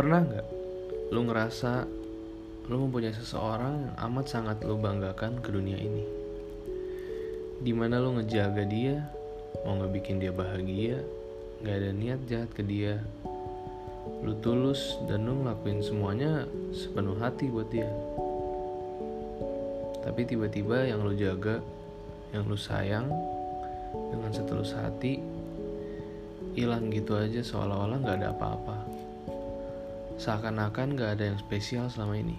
Pernah gak lu ngerasa lu mempunyai seseorang yang amat sangat lu banggakan ke dunia ini, dimana lu ngejaga dia, mau ngebikin dia bahagia, gak ada niat jahat ke dia, lu tulus dan lu ngelakuin semuanya sepenuh hati buat dia. Tapi tiba-tiba yang lu jaga, yang lu sayang dengan setulus hati hilang gitu aja, seolah-olah gak ada apa-apa. Seakan-akan gak ada yang spesial selama ini.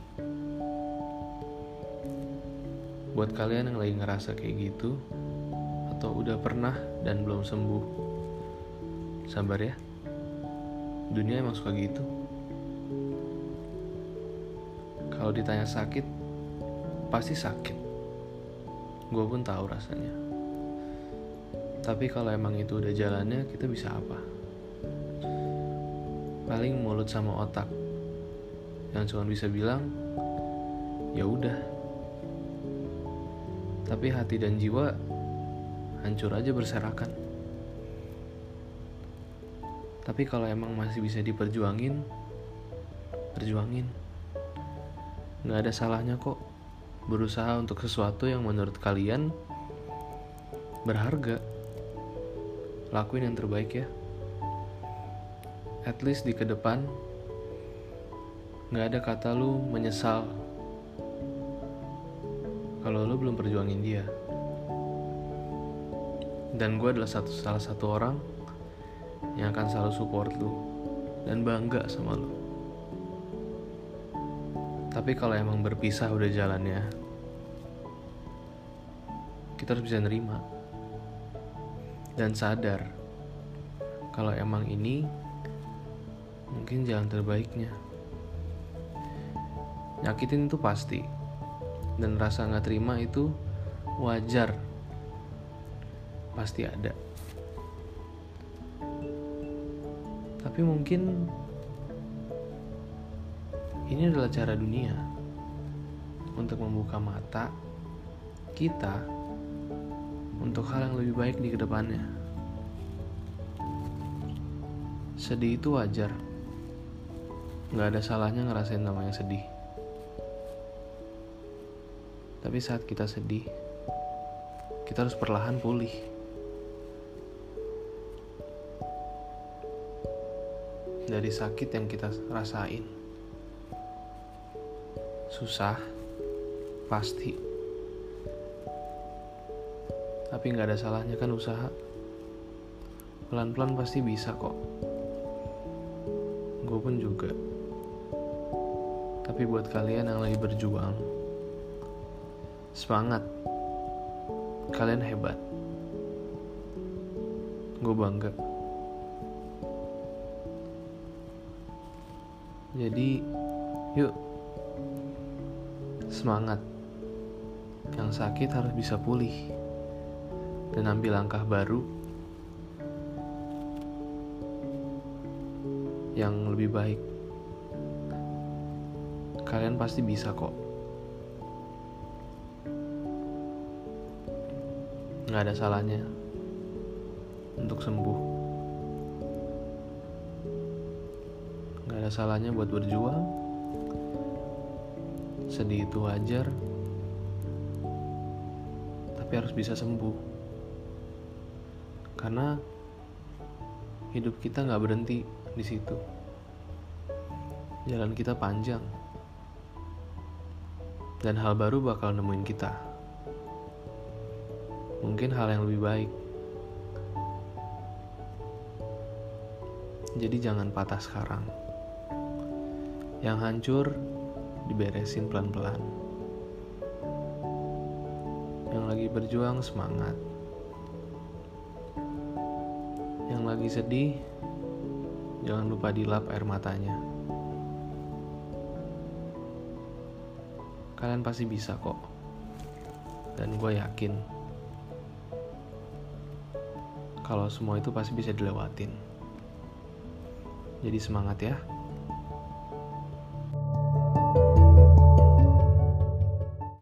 Buat kalian yang lagi ngerasa kayak gitu, atau udah pernah dan belum sembuh, sabar ya. Dunia emang suka gitu. Kalau ditanya sakit, pasti sakit. Gue pun tahu rasanya. Tapi kalau emang itu udah jalannya, kita bisa apa? Paling mulut sama otak yang cuma bisa bilang ya udah. Tapi hati dan jiwa hancur aja berserakan. Tapi kalau emang masih bisa diperjuangin, perjuangin. Gak ada salahnya kok berusaha untuk sesuatu yang menurut kalian berharga. Lakuin yang terbaik ya. At least di kedepan gak ada kata lu menyesal kalau lu belum perjuangin dia. Dan gue adalah salah satu orang yang akan selalu support lu dan bangga sama lu. Tapi kalau emang berpisah udah jalannya, kita harus bisa nerima dan sadar kalau emang ini mungkin jalan terbaiknya. Nyakitin itu pasti, dan rasa gak terima itu wajar, pasti ada. Tapi mungkin ini adalah cara dunia untuk membuka mata kita untuk hal yang lebih baik di kedepannya. Sedih itu wajar. Gak ada salahnya ngerasain namanya sedih. Tapi saat kita sedih, kita harus perlahan pulih. Dari sakit yang kita rasain. Susah, pasti. Tapi gak ada salahnya kan usaha. Pelan-pelan pasti bisa kok. Gue pun juga. Tapi buat kalian yang lagi berjuang, semangat. Kalian hebat. Gue bangga. Jadi, yuk. Semangat. Yang sakit harus bisa pulih dan ambil langkah baru yang lebih baik. Kalian pasti bisa kok. Gak ada salahnya untuk sembuh. Gak ada salahnya buat berjuang. Sedih itu wajar, tapi harus bisa sembuh. Karena hidup kita gak berhenti di situ. Jalan kita panjang. Dan hal baru bakal nemuin kita. Mungkin hal yang lebih baik. Jadi jangan patah sekarang. Yang hancur diberesin pelan-pelan. Yang lagi berjuang semangat. Yang lagi sedih, jangan lupa dilap air matanya. Kalian pasti bisa kok. Dan gue yakin kalau semua itu pasti bisa dilewatin. Jadi semangat ya.